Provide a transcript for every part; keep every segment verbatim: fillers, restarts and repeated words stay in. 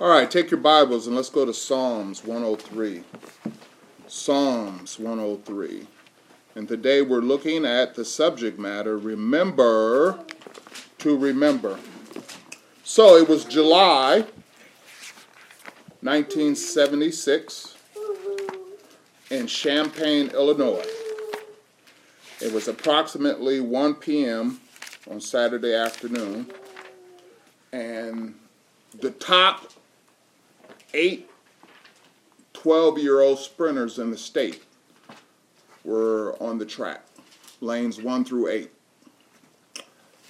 All right, take your Bibles and let's go to Psalms one oh three. Psalms one oh three. And today we're looking at the subject matter, remember to remember. So it was July nineteen seventy-six in Champaign, Illinois. It was approximately one p m on Saturday afternoon, and the top eight twelve-year-old sprinters in the state were on the track, lanes one through eight.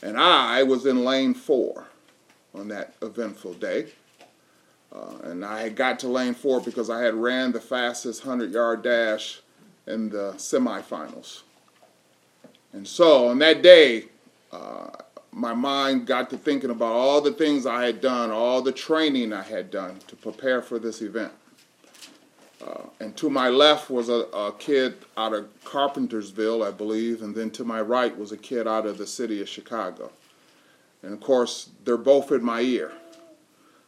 And I was in lane four on that eventful day. Uh, and I got to lane four because I had ran the fastest hundred-yard dash in the semifinals. And so on that day, uh, my mind got to thinking about all the things I had done, all the training I had done to prepare for this event. Uh, and to my left was a, a kid out of Carpentersville, I believe, and then to my right was a kid out of the city of Chicago. And of course, they're both in my ear,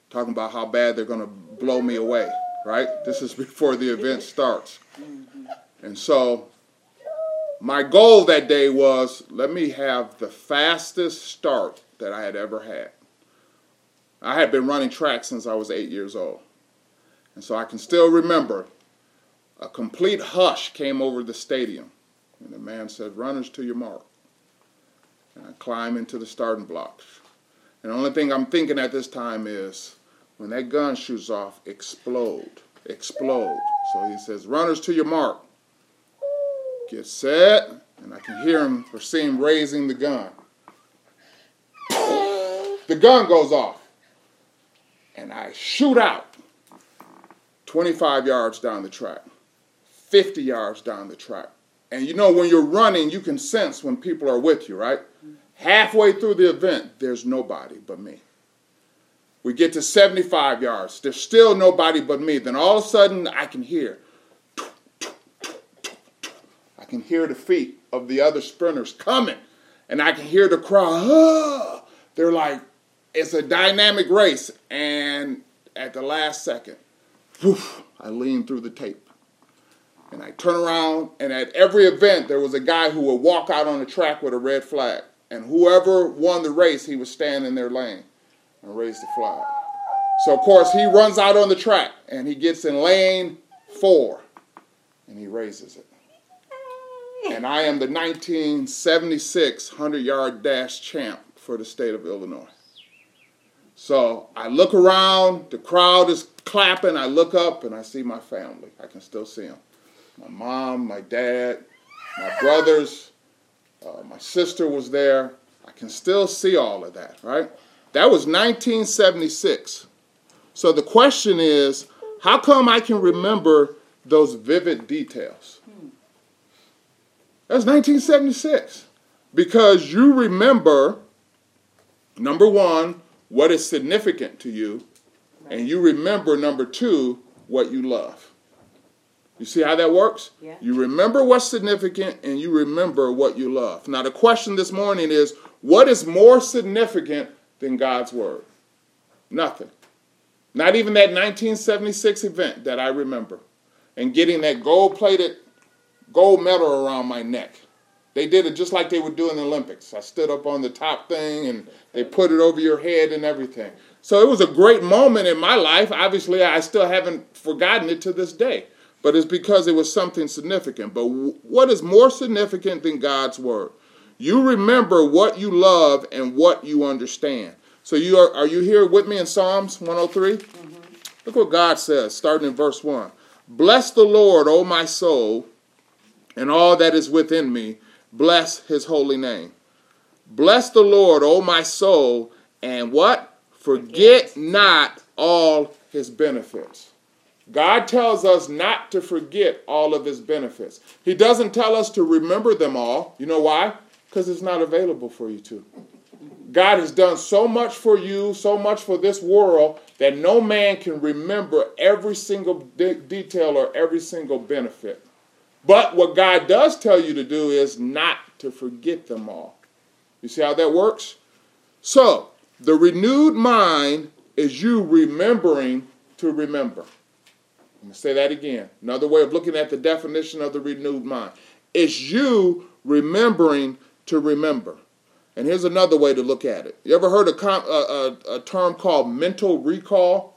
talking about how bad they're going to blow me away, right? This is before the event starts. And so my goal that day was, let me have the fastest start that I had ever had. I had been running track since I was eight years old. And so I can still remember a complete hush came over the stadium. And the man said, "Runners, to your mark." And I climb into the starting blocks. And the only thing I'm thinking at this time is, when that gun shoots off, explode, explode. So he says, "Runners, to your mark. Get set," and I can hear him or see him raising the gun. The gun goes off, and I shoot out twenty-five yards down the track, fifty yards down the track. And you know, when you're running, you can sense when people are with you, right? Halfway through the event, there's nobody but me. We get to seventy-five yards. There's still nobody but me. Then all of a sudden, I can hear. I can hear the feet of the other sprinters coming, and I can hear the crowd. Oh, they're like, it's a dynamic race. And at the last second, woof, I lean through the tape, and I turn around, and at every event, there was a guy who would walk out on the track with a red flag, and whoever won the race, he would stand in their lane and raise the flag. So, of course, he runs out on the track, and he gets in lane four, and he raises it. And I am the nineteen seventy-six hundred-yard dash champ for the state of Illinois. So I look around. The crowd is clapping. I look up, and I see my family. I can still see them. My mom, my dad, my brothers, uh, my sister was there. I can still see all of that, right? That was nineteen seventy-six. So the question is, how come I can remember those vivid details? That's nineteen seventy-six, because you remember, number one, what is significant to you, and you remember, number two, what you love. You see how that works? Yeah. You remember what's significant, and you remember what you love. Now, the question this morning is, what is more significant than God's Word? Nothing. Not even that nineteen seventy-six event that I remember, and getting that gold-plated gold medal around my neck. They did it just like they would do in the Olympics. I stood up on the top thing, and they put it over your head and everything. So it was a great moment in my life. Obviously, I still haven't forgotten it to this day, but it's because it was something significant. But what is more significant than God's Word? You remember what you love and what you understand. So you are, are you here with me in Psalms one oh three? Mm-hmm. Look what God says, starting in verse one. "Bless the Lord, O my soul, and all that is within me, bless his holy name. Bless the Lord, O my soul, and what? Forget not all his benefits." God tells us not to forget all of his benefits. He doesn't tell us to remember them all. You know why? Because it's not available for you to. God has done so much for you, so much for this world, that no man can remember every single de- detail or every single benefit. But what God does tell you to do is not to forget them all. You see how that works? So, the renewed mind is you remembering to remember. I'm going to say that again. Another way of looking at the definition of the renewed mind. It's you remembering to remember. And here's another way to look at it. You ever heard a, a, a term called mental recall?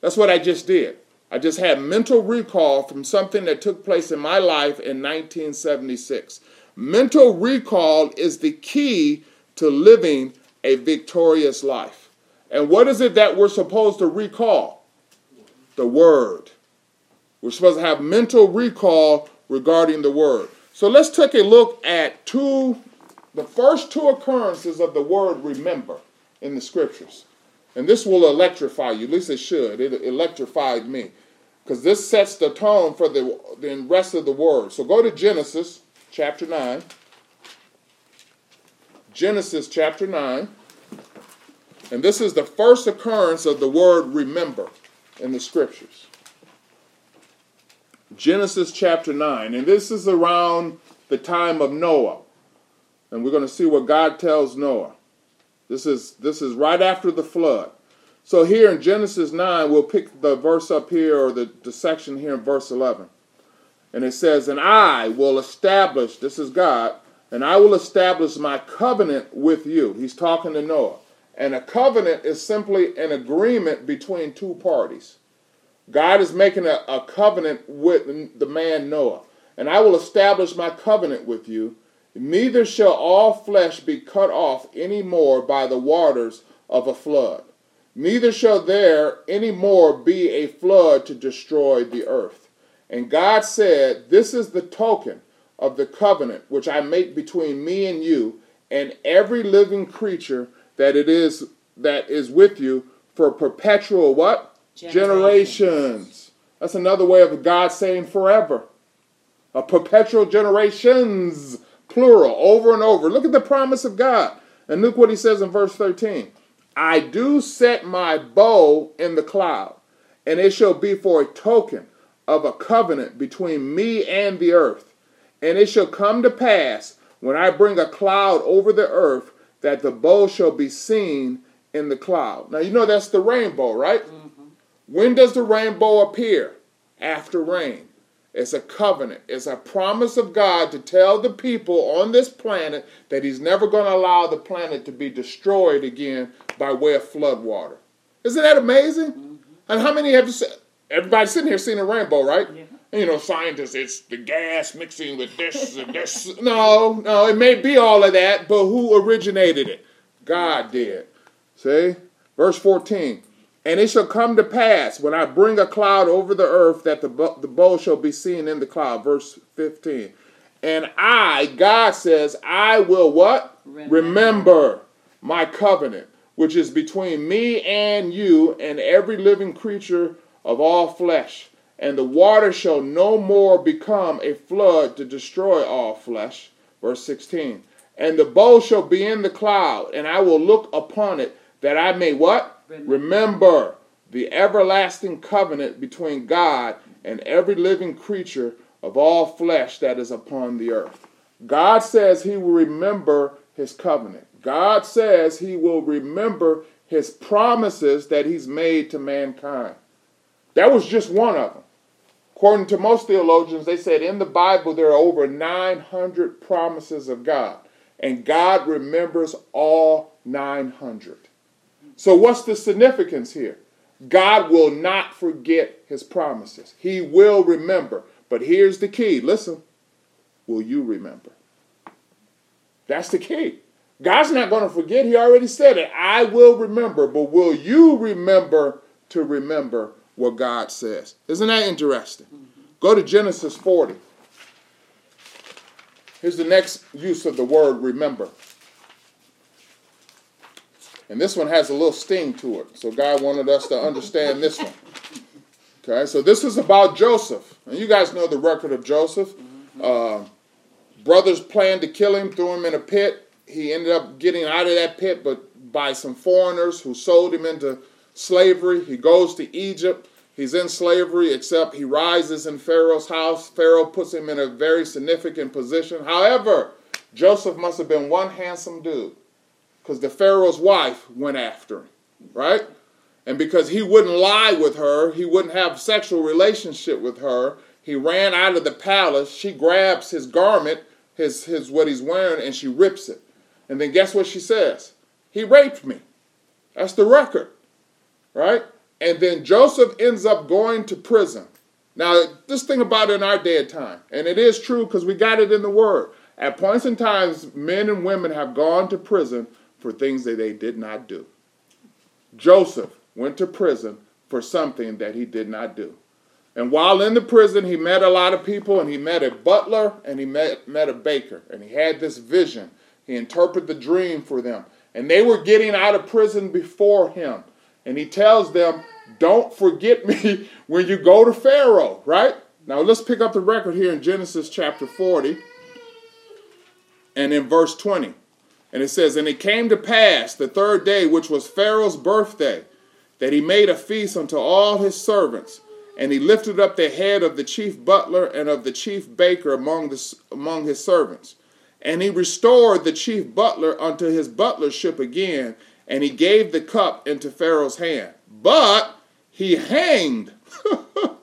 That's what I just did. I just had mental recall from something that took place in my life in nineteen seventy-six. Mental recall is the key to living a victorious life. And what is it that we're supposed to recall? The Word. We're supposed to have mental recall regarding the Word. So let's take a look at two, the first two occurrences of the word remember in the Scriptures. And this will electrify you, at least it should. It electrified me. Because this sets the tone for the, the rest of the word. So go to Genesis chapter nine. Genesis chapter nine. And this is the first occurrence of the word remember in the Scriptures. Genesis chapter nine. And this is around the time of Noah. And we're going to see what God tells Noah. This is, this is right after the flood. So here in Genesis nine, we'll pick the verse up here, or the, the section here in verse eleven. And it says, "And I will establish," this is God, "and I will establish my covenant with you." He's talking to Noah. And a covenant is simply an agreement between two parties. God is making a, a covenant with the man Noah. "And I will establish my covenant with you. Neither shall all flesh be cut off any more by the waters of a flood. Neither shall there any more be a flood to destroy the earth. And God said, this is the token of the covenant which I make between me and you and every living creature that it is that is with you for perpetual" what? Generations. Generations. That's another way of God saying forever. A perpetual generations. Plural, over and over. Look at the promise of God. And look what he says in verse thirteen. "I do set my bow in the cloud, and it shall be for a token of a covenant between me and the earth. And it shall come to pass when I bring a cloud over the earth that the bow shall be seen in the cloud." Now, you know that's the rainbow, right? Mm-hmm. When does the rainbow appear? After rain. It's a covenant. It's a promise of God to tell the people on this planet that he's never going to allow the planet to be destroyed again by way of flood water. Isn't that amazing? Mm-hmm. And how many have you seen? Everybody sitting here seen a rainbow, right? Yeah. And, you know, scientists, it's the gas mixing with this and this. No, no, it may be all of that, but who originated it? God did. See? Verse fourteen. "And it shall come to pass when I bring a cloud over the earth that the bow, the bow shall be seen in the cloud." Verse fifteen. "And I," God says, "I will" what? Remember. "Remember my covenant, which is between me and you and every living creature of all flesh. And the water shall no more become a flood to destroy all flesh." Verse sixteen. "And the bow shall be in the cloud, and I will look upon it that I may" what? "Remember the everlasting covenant between God and every living creature of all flesh that is upon the earth." God says he will remember his covenant. God says he will remember his promises that he's made to mankind. That was just one of them. According to most theologians, they said in the Bible there are over nine hundred promises of God. And God remembers all nine hundred. So what's the significance here? God will not forget his promises. He will remember. But here's the key. Listen. Will you remember? That's the key. God's not going to forget. He already said it. I will remember. But will you remember to remember what God says? Isn't that interesting? Go to Genesis forty. Here's the next use of the word remember. And this one has a little sting to it. So God wanted us to understand this one. Okay, so this is about Joseph. And you guys know the record of Joseph. Uh, brothers planned to kill him, threw him in a pit. He ended up getting out of that pit, but by some foreigners who sold him into slavery. He goes to Egypt. He's in slavery, except he rises in Pharaoh's house. Pharaoh puts him in a very significant position. However, Joseph must have been one handsome dude. Because the Pharaoh's wife went after him, right? And because he wouldn't lie with her, he wouldn't have sexual relationship with her, he ran out of the palace. She grabs his garment, his, his what he's wearing, and she rips it. And then guess what she says? He raped me. That's the record, right? And then Joseph ends up going to prison. Now, just think about it in our day and time. And it is true because we got it in the Word. At points in times, men and women have gone to prison for things that they did not do. Joseph went to prison for something that he did not do. And while in the prison, he met a lot of people, and he met a butler, and he met, met a baker. And he had this vision. He interpreted the dream for them. And they were getting out of prison before him. And he tells them, don't forget me when you go to Pharaoh, right? Now let's pick up the record here in Genesis chapter forty and in verse twenty. And it says, and it came to pass the third day, which was Pharaoh's birthday, that he made a feast unto all his servants. And he lifted up the head of the chief butler and of the chief baker among, the, among his servants. And he restored the chief butler unto his butlership again, and he gave the cup into Pharaoh's hand. But he hanged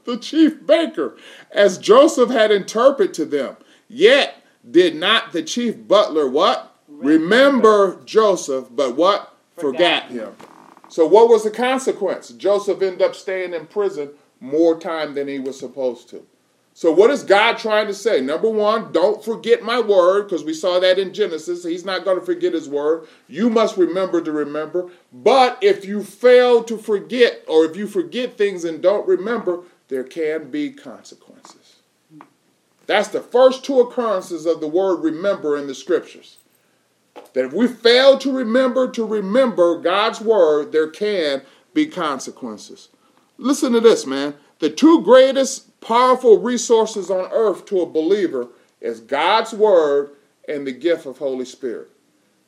the chief baker, as Joseph had interpreted to them. Yet did not the chief butler what? Remember, Remember Joseph, but what? Forgot, Forgot him. So what was the consequence? Joseph ended up staying in prison more time than he was supposed to. So what is God trying to say? Number one, don't forget my word, because we saw that in Genesis. He's not going to forget his word. You must remember to remember. But if you fail to forget, or if you forget things and don't remember, there can be consequences. That's the first two occurrences of the word remember in the scriptures. That if we fail to remember to remember God's word, there can be consequences. Listen to this, man. The two greatest powerful resources on earth to a believer is God's word and the gift of Holy Spirit.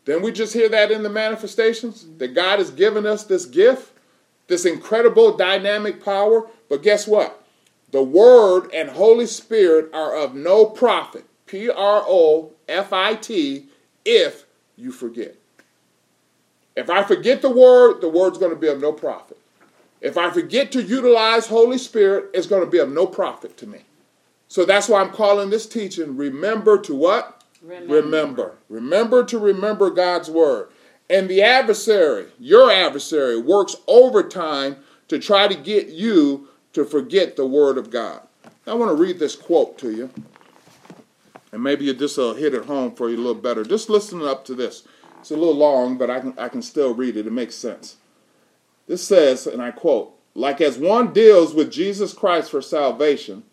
Didn't we just hear that in the manifestations? That God has given us this gift, this incredible dynamic power. But guess what? The word and Holy Spirit are of no profit, P R O F I T, if you forget. If I forget the word, the word's going to be of no profit. If I forget to utilize Holy Spirit, it's going to be of no profit to me. So that's why I'm calling this teaching, remember to what? Remember. Remember. Remember to remember God's word. And the adversary, your adversary, works overtime to try to get you to forget the word of God. I want to read this quote to you. And maybe this will hit it home for you a little better. Just listen up to this. It's a little long, but I can, I can still read it. It makes sense. This says, and I quote, like as one deals with Jesus Christ for salvation,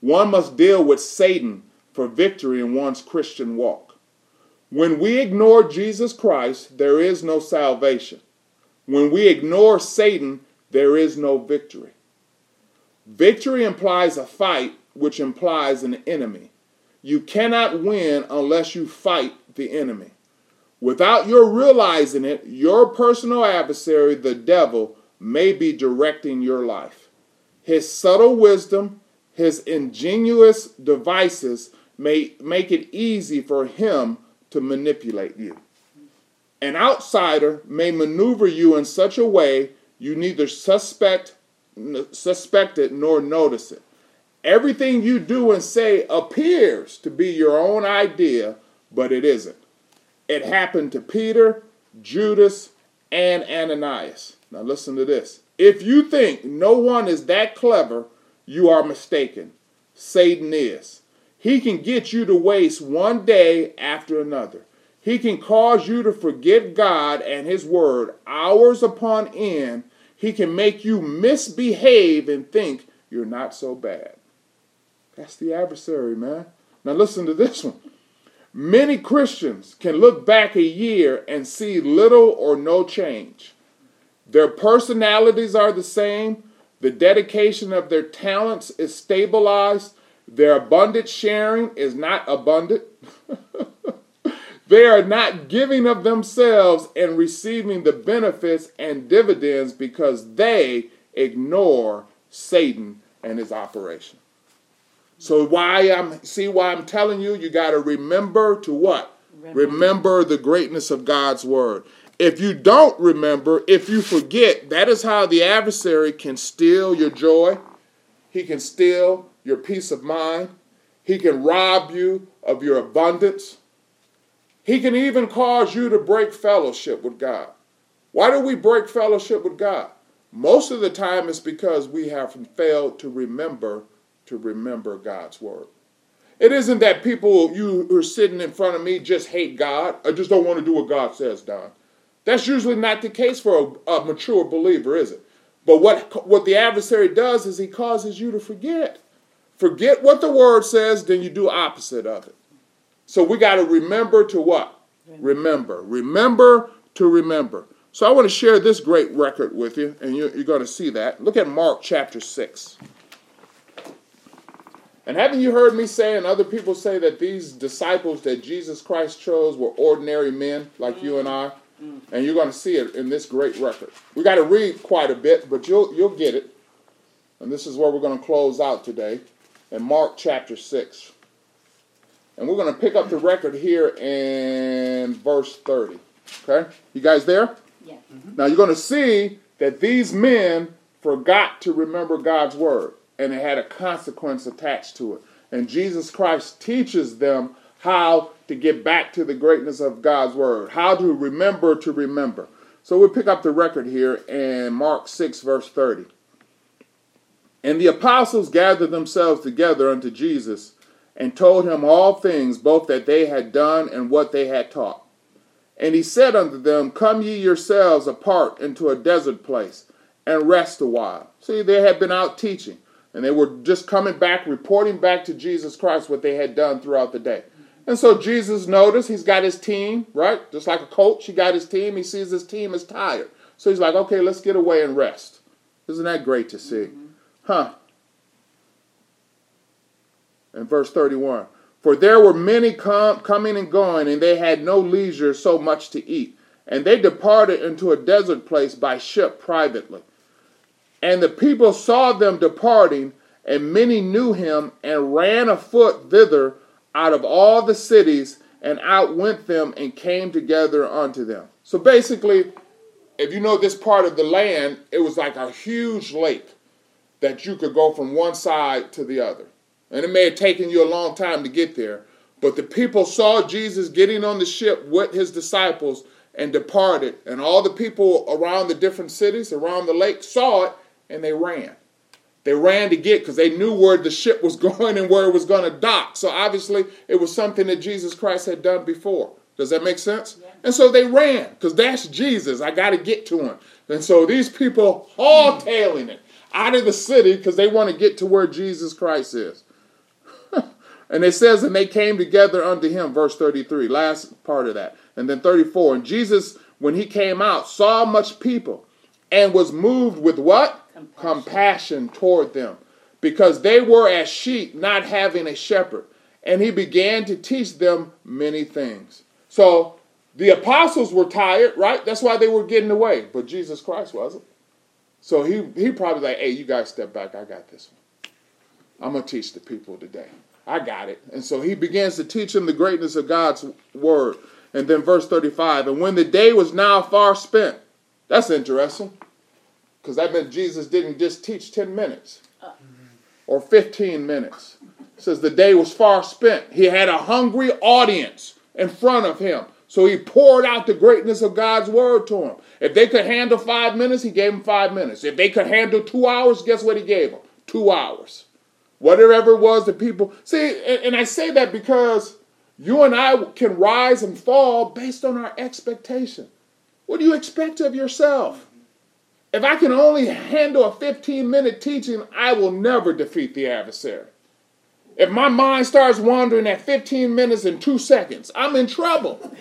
one must deal with Satan for victory in one's Christian walk. When we ignore Jesus Christ, there is no salvation. When we ignore Satan, there is no victory. Victory implies a fight, which implies an enemy. You cannot win unless you fight the enemy. Without your realizing it, your personal adversary, the devil, may be directing your life. His subtle wisdom, his ingenious devices may make it easy for him to manipulate you. An outsider may maneuver you in such a way you neither suspect, suspect it nor notice it. Everything you do and say appears to be your own idea, but it isn't. It happened to Peter, Judas, and Ananias. Now listen to this. If you think no one is that clever, you are mistaken. Satan is. He can get you to waste one day after another. He can cause you to forget God and his word hours upon end. He can make you misbehave and think you're not so bad. That's the adversary, man. Now listen to this one. Many Christians can look back a year and see little or no change. Their personalities are the same. The dedication of their talents is stabilized. Their abundant sharing is not abundant. They are not giving of themselves and receiving the benefits and dividends because they ignore Satan and his operation. So why I'm see why I'm telling you, you got to remember to what? Remember. Remember the greatness of God's word. If you don't remember, if you forget, that is how the adversary can steal your joy. He can steal your peace of mind. He can rob you of your abundance. He can even cause you to break fellowship with God. Why do we break fellowship with God? Most of the time it's because we have failed to remember to remember God's word. It isn't that people you who are sitting in front of me just hate God or just don't want to do what God says, Don. That's usually not the case for a, a mature believer, is it? But what, what the adversary does is he causes you to forget. Forget what the word says, then you do opposite of it. So we got to remember to what? Remember. Remember. Remember to remember. So I want to share this great record with you, and you're, you're going to see that. Look at Mark chapter six. And haven't you heard me say, and other people say, that these disciples that Jesus Christ chose were ordinary men like you and I? And you're going to see it in this great record. We got to read quite a bit, but you'll you'll get it. And this is where we're going to close out today, in Mark chapter six. And we're going to pick up the record here in verse thirty. Okay? You guys there? Yeah. Mm-hmm. Now you're going to see that these men forgot to remember God's word, and it had a consequence attached to it. And Jesus Christ teaches them how to get back to the greatness of God's word, how to remember to remember. So we'll pick up the record here in Mark six, verse thirty. And the apostles gathered themselves together unto Jesus and told him all things, both that they had done and what they had taught. And he said unto them, Come ye yourselves apart into a desert place and rest a while. See, they had been out teaching, and they were just coming back, reporting back to Jesus Christ what they had done throughout the day. And so Jesus noticed, he's got his team, right? Just like a coach, he got his team. He sees his team is tired. So he's like, okay, let's get away and rest. Isn't that great to see? Mm-hmm. Huh. And verse thirty-one, For there were many com- coming and going, and they had no leisure so much to eat. And they departed into a desert place by ship privately. And the people saw them departing, and many knew him, and ran afoot thither out of all the cities, and outwent them, and came together unto them. So basically, if you know this part of the land, it was like a huge lake that you could go from one side to the other. And it may have taken you a long time to get there, but the people saw Jesus getting on the ship with his disciples and departed, and all the people around the different cities, around the lake, saw it, and they ran. They ran to get, because they knew where the ship was going and where it was going to dock. So obviously it was something that Jesus Christ had done before. Does that make sense? Yeah. And so they ran, because that's Jesus. I got to get to him. And so these people hauling it out of the city because they want to get to where Jesus Christ is. And it says, and they came together unto him, verse thirty-three, last part of that. And then thirty-four, and Jesus, when he came out, saw much people and was moved with what? Compassion. Compassion toward them, because they were as sheep not having a shepherd. And he began to teach them many things. So the apostles were tired, right? That's why they were getting away. But Jesus Christ wasn't. So he, he probably like, hey, you guys step back. I got this one. I'm going to teach the people today. I got it. And so he begins to teach them the greatness of God's word. And then verse thirty-five, and when the day was now far spent. That's interesting. Because that meant Jesus didn't just teach ten minutes or fifteen minutes. It says the day was far spent. He had a hungry audience in front of him. So he poured out the greatness of God's word to them. If they could handle five minutes, he gave them five minutes. If they could handle two hours, guess what he gave them? Two hours. Whatever it was the people. See, and I say that because you and I can rise and fall based on our expectation. What do you expect of yourself? If I can only handle a fifteen-minute teaching, I will never defeat the adversary. If my mind starts wandering at fifteen minutes and two seconds, I'm in trouble.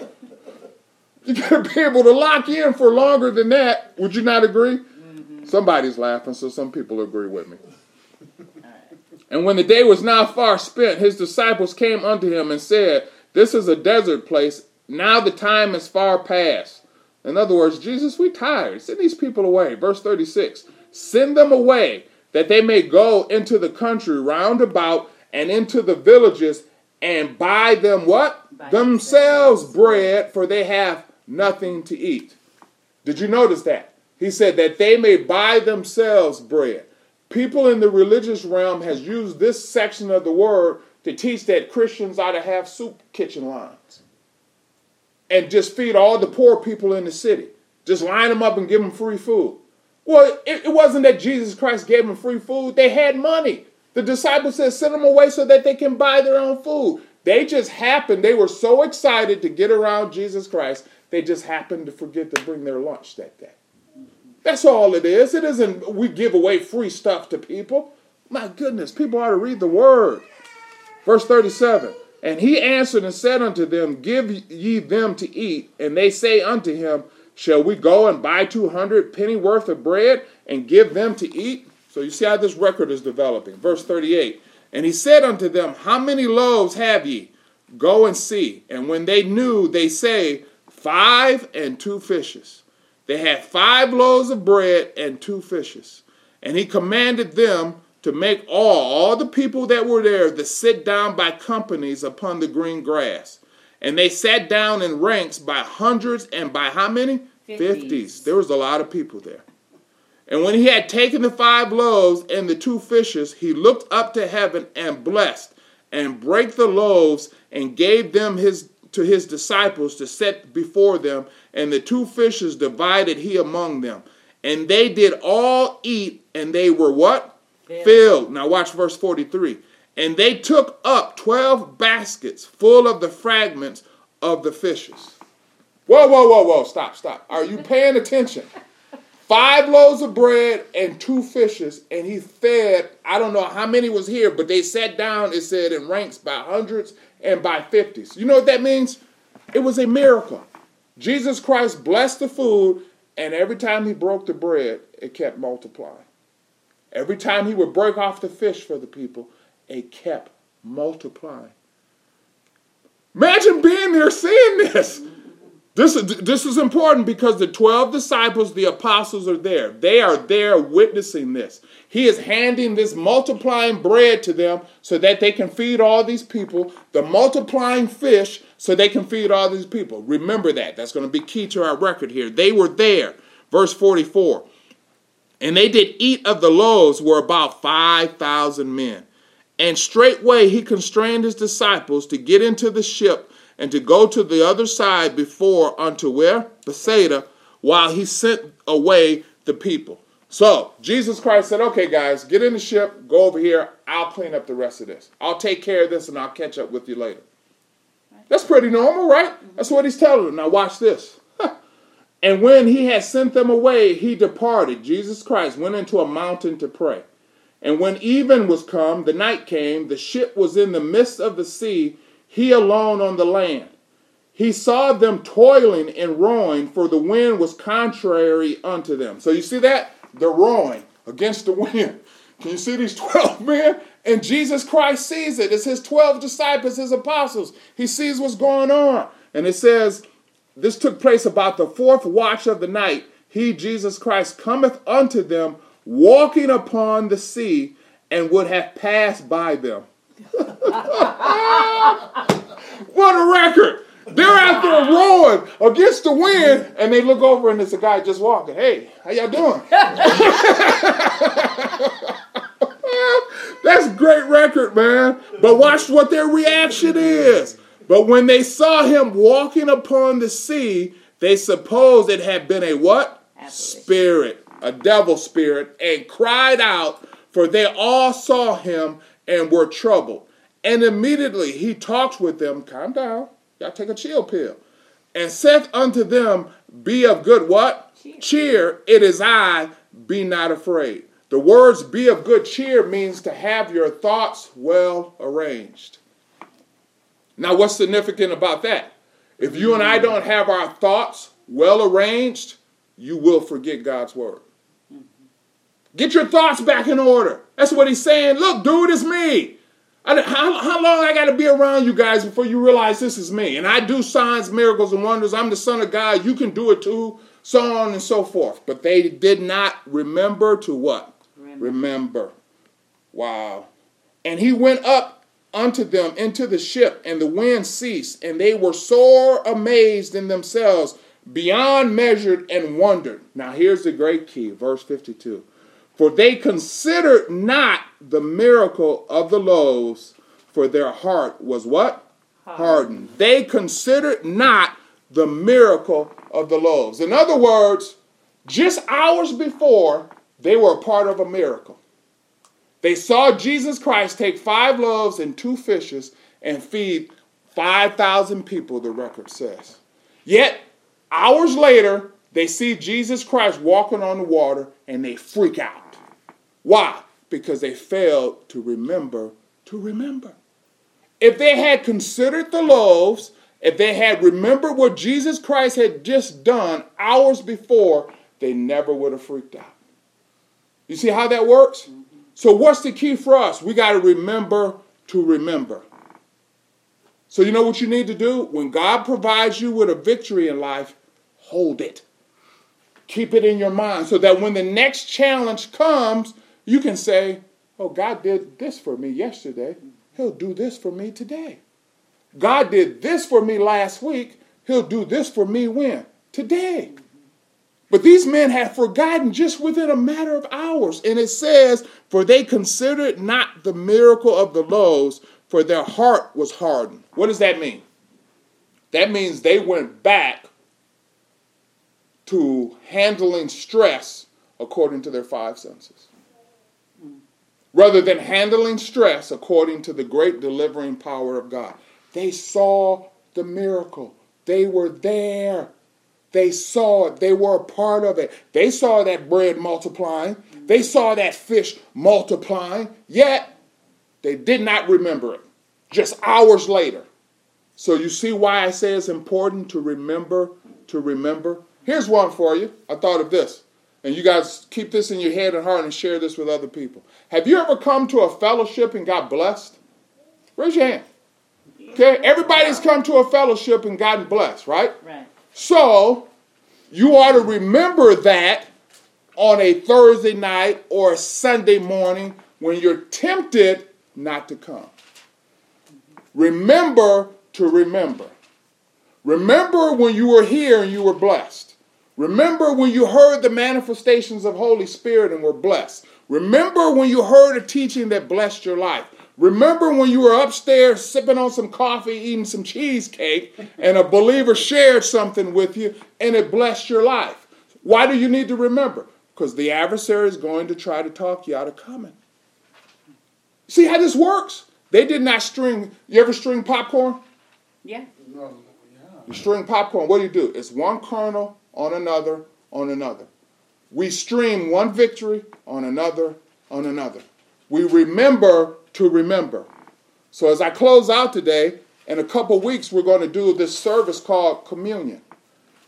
You got to be able to lock in for longer than that. Would you not agree? Mm-hmm. Somebody's laughing, so some people agree with me. And when the day was now far spent, his disciples came unto him and said, This is a desert place. Now the time is far past. In other words, Jesus, we're tired. Send these people away. Verse thirty-six, send them away that they may go into the country round about and into the villages and buy them what? Buy themselves bread, for they have nothing to eat. Did you notice that? He said that they may buy themselves bread. People in the religious realm has used this section of the word to teach that Christians ought to have soup kitchen lines and just feed all the poor people in the city. Just line them up and give them free food. Well, it, it wasn't that Jesus Christ gave them free food. They had money. The disciples said, send them away so that they can buy their own food. They just happened. They were so excited to get around Jesus Christ, they just happened to forget to bring their lunch that day. That's all it is. It isn't we give away free stuff to people. My goodness, people ought to read the word. Verse thirty-seven, and he answered and said unto them, give ye them to eat. And they say unto him, shall we go and buy two hundred penny worth of bread and give them to eat? So you see how this record is developing. Verse thirty-eight, and he said unto them, how many loaves have ye? Go and see. And when they knew, they say, five and two fishes. They had five loaves of bread and two fishes. And he commanded them to make all, all the people that were there to sit down by companies upon the green grass. And they sat down in ranks by hundreds and by how many? Fifties. Fifties. There was a lot of people there. And when he had taken the five loaves and the two fishes, he looked up to heaven and blessed and brake the loaves and gave them his to his disciples to set before them. And the two fishes divided he among them. And they did all eat, and they were what? Filled. Filled. Now watch verse forty-three. And they took up twelve baskets full of the fragments of the fishes. Whoa, whoa, whoa, whoa, stop, stop. Are you paying attention? Five loaves of bread and two fishes, and he fed, I don't know how many was here, but they sat down, it said, in ranks by hundreds and by fifties. You know what that means? It was a miracle. Jesus Christ blessed the food, and every time he broke the bread, it kept multiplying. Every time he would break off the fish for the people, it kept multiplying. Imagine being there seeing this. This is, this is important because the twelve disciples, the apostles, are there. They are there witnessing this. He is handing this multiplying bread to them so that they can feed all these people, the multiplying fish so they can feed all these people. Remember that. That's going to be key to our record here. They were there. Verse forty-four. And they did eat of the loaves were about five thousand men. And straightway he constrained his disciples to get into the ship and to go to the other side before unto where? Bethsaida, while he sent away the people. So Jesus Christ said, okay, guys, get in the ship, go over here. I'll clean up the rest of this. I'll take care of this and I'll catch up with you later. That's pretty normal, right? That's what he's telling them. Now watch this. And when he had sent them away, he departed. Jesus Christ went into a mountain to pray. And when even was come, the night came, the ship was in the midst of the sea, he alone on the land. He saw them toiling and rowing, for the wind was contrary unto them. So you see that? They're rowing against the wind. Can you see these twelve men? And Jesus Christ sees it. It's his twelve disciples, his apostles. He sees what's going on. And it says, this took place about the fourth watch of the night. He, Jesus Christ, cometh unto them, walking upon the sea, and would have passed by them. What a record! They're out there rowing against the wind, and they look over, and it's a guy just walking. Hey, how y'all doing? That's a great record, man. But watch what their reaction is. But when they saw him walking upon the sea, they supposed it had been a what? Apparition. Spirit. A devil spirit, and cried out, for they all saw him and were troubled. And immediately he talks with them, calm down, y'all take a chill pill, and saith unto them, be of good what? Cheer. Cheer, it is I, be not afraid. The words be of good cheer means to have your thoughts well arranged. Now what's significant about that? If you and I don't have our thoughts well arranged, you will forget God's word. Get your thoughts back in order. That's what he's saying. Look, dude, it's me. I, how, how long I got to be around you guys before you realize this is me? And I do signs, miracles, and wonders. I'm the Son of God. You can do it too. So on and so forth. But they did not remember to what? Remember. remember. Wow. And he went up unto them into the ship, and the wind ceased. And they were sore amazed in themselves, beyond measured and wondered. Now here's the great key, verse fifty-two. For they considered not the miracle of the loaves, for their heart was what? Hardened. They considered not the miracle of the loaves. In other words, just hours before, they were a part of a miracle. They saw Jesus Christ take five loaves and two fishes and feed five thousand people, the record says. Yet, hours later, they see Jesus Christ walking on the water and they freak out. Why? Because they failed to remember to remember. If they had considered the loaves, if they had remembered what Jesus Christ had just done hours before, they never would have freaked out. You see how that works? So what's the key for us? We got to remember to remember. So you know what you need to do? When God provides you with a victory in life, hold it. Keep it in your mind so that when the next challenge comes, you can say, oh, God did this for me yesterday. He'll do this for me today. God did this for me last week. He'll do this for me when? Today. But these men had forgotten just within a matter of hours. And it says, for they considered not the miracle of the loaves, for their heart was hardened. What does that mean? That means they went back to handling stress according to their five senses, rather than handling stress according to the great delivering power of God. They saw the miracle. They were there. They saw it. They were a part of it. They saw that bread multiplying. They saw that fish multiplying. Yet they did not remember it. Just hours later. So you see why I say it's important to remember to remember. Here's one for you. I thought of this. And you guys keep this in your head and heart and share this with other people. Have you ever come to a fellowship and got blessed? Raise your hand. Okay, everybody's come to a fellowship and gotten blessed, right? Right. So, you ought to remember that on a Thursday night or a Sunday morning when you're tempted not to come. Remember to remember. Remember when you were here and you were blessed. Remember when you heard the manifestations of Holy Spirit and were blessed. Remember when you heard a teaching that blessed your life. Remember when you were upstairs sipping on some coffee, eating some cheesecake, and a believer shared something with you, and it blessed your life. Why do you need to remember? Because the adversary is going to try to talk you out of coming. See how this works? They did not string. You ever string popcorn? Yeah. No. Yeah. You string popcorn. What do you do? It's one kernel on another, on another. We stream one victory on another, on another. We remember to remember. So as I close out today, in a couple weeks we're going to do this service called Communion.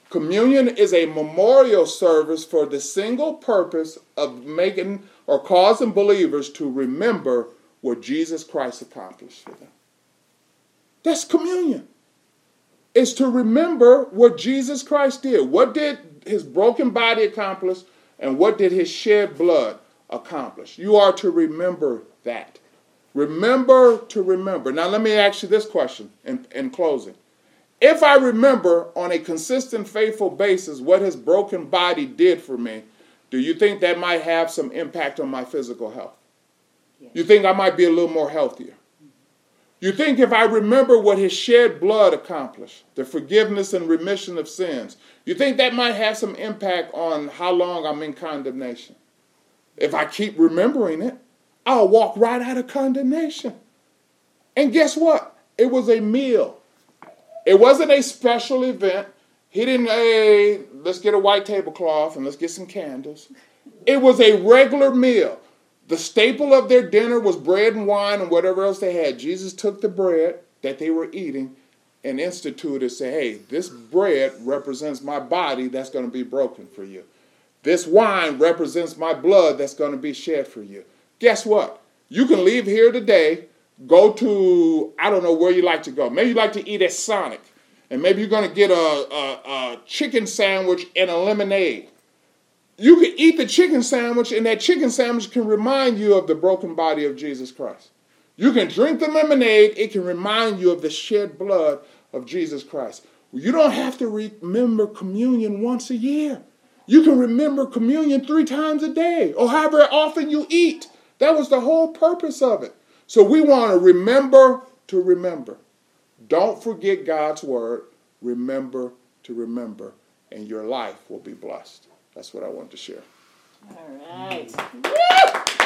Communion is a memorial service for the single purpose of making or causing believers to remember what Jesus Christ accomplished for them. That's communion. It's to remember what Jesus Christ did. What did his broken body accomplish, and what did his shed blood accomplish? You are to remember that. Remember to remember. Now let me ask you this question in, in closing. If I remember on a consistent, faithful basis what his broken body did for me, do you think that might have some impact on my physical health? Yes. You think I might be a little more healthier? Mm-hmm. You think if I remember what his shed blood accomplished, the forgiveness and remission of sins, you think that might have some impact on how long I'm in condemnation? If I keep remembering it, I'll walk right out of condemnation. And guess what? It was a meal. It wasn't a special event. He didn't, hey, let's get a white tablecloth and let's get some candles. It was a regular meal. The staple of their dinner was bread and wine and whatever else they had. Jesus took the bread that they were eating and instituted, say, hey, this bread represents my body that's going to be broken for you. This wine represents my blood that's going to be shed for you. Guess what? You can leave here today, go to, I don't know where you like to go. Maybe you like to eat at Sonic. And maybe you're going to get a, a, a chicken sandwich and a lemonade. You can eat the chicken sandwich, and that chicken sandwich can remind you of the broken body of Jesus Christ. You can drink the lemonade. It can remind you of the shed blood of Jesus Christ. You don't have to remember communion once a year. You can remember communion three times a day or however often you eat. That was the whole purpose of it. So we want to remember to remember. Don't forget God's word. Remember to remember, and your life will be blessed. That's what I want to share. All right. Woo!